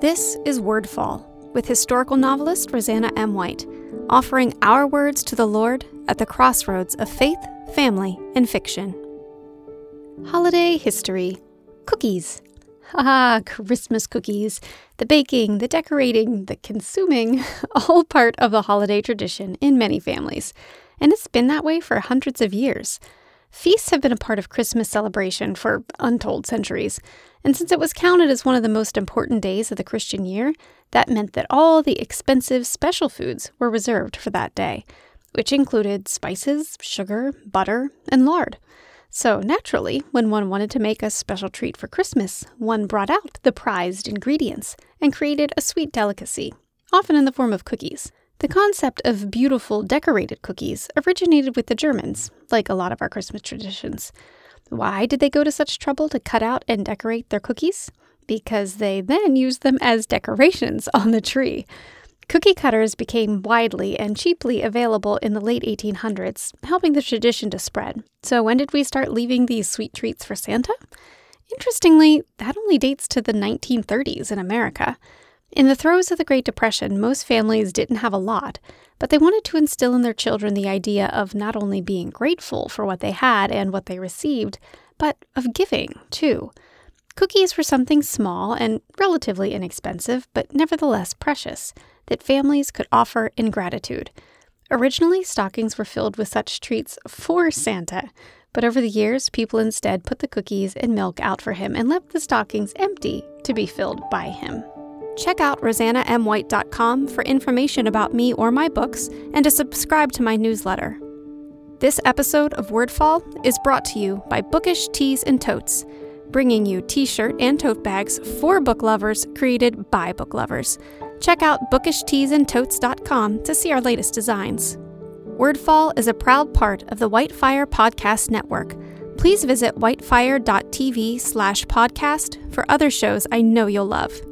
This is Wordfall, with historical novelist Rosanna M. White, offering our words to the Lord at the crossroads of faith, family, and fiction. Holiday history. Cookies. Ah, Christmas cookies. The baking, the decorating, the consuming, all part of the holiday tradition in many families. And it's been that way for hundreds of years. Feasts have been a part of Christmas celebration for untold centuries, and since it was counted as one of the most important days of the Christian year, that meant that all the expensive special foods were reserved for that day, which included spices, sugar, butter, and lard. So naturally, when one wanted to make a special treat for Christmas, one brought out the prized ingredients and created a sweet delicacy, often in the form of cookies. The concept of beautiful decorated cookies originated with the Germans, like a lot of our Christmas traditions. Why did they go to such trouble to cut out and decorate their cookies? Because they then used them as decorations on the tree. Cookie cutters became widely and cheaply available in the late 1800s, helping the tradition to spread. So when did we start leaving these sweet treats for Santa? Interestingly, that only dates to the 1930s in America. In the throes of the Great Depression, most families didn't have a lot, but they wanted to instill in their children the idea of not only being grateful for what they had and what they received, but of giving, too. Cookies were something small and relatively inexpensive, but nevertheless precious, that families could offer in gratitude. Originally, stockings were filled with such treats for Santa, but over the years, people instead put the cookies and milk out for him and left the stockings empty to be filled by him. Check out rosannamwhite.com for information about me or my books and to subscribe to my newsletter. This episode of Wordfall is brought to you by Bookish Tees and Totes, bringing you t-shirt and tote bags for book lovers created by book lovers. Check out bookishteesandtotes.com to see our latest designs. Wordfall is a proud part of the White Fire Podcast Network. Please visit whitefire.tv/podcast for other shows I know you'll love.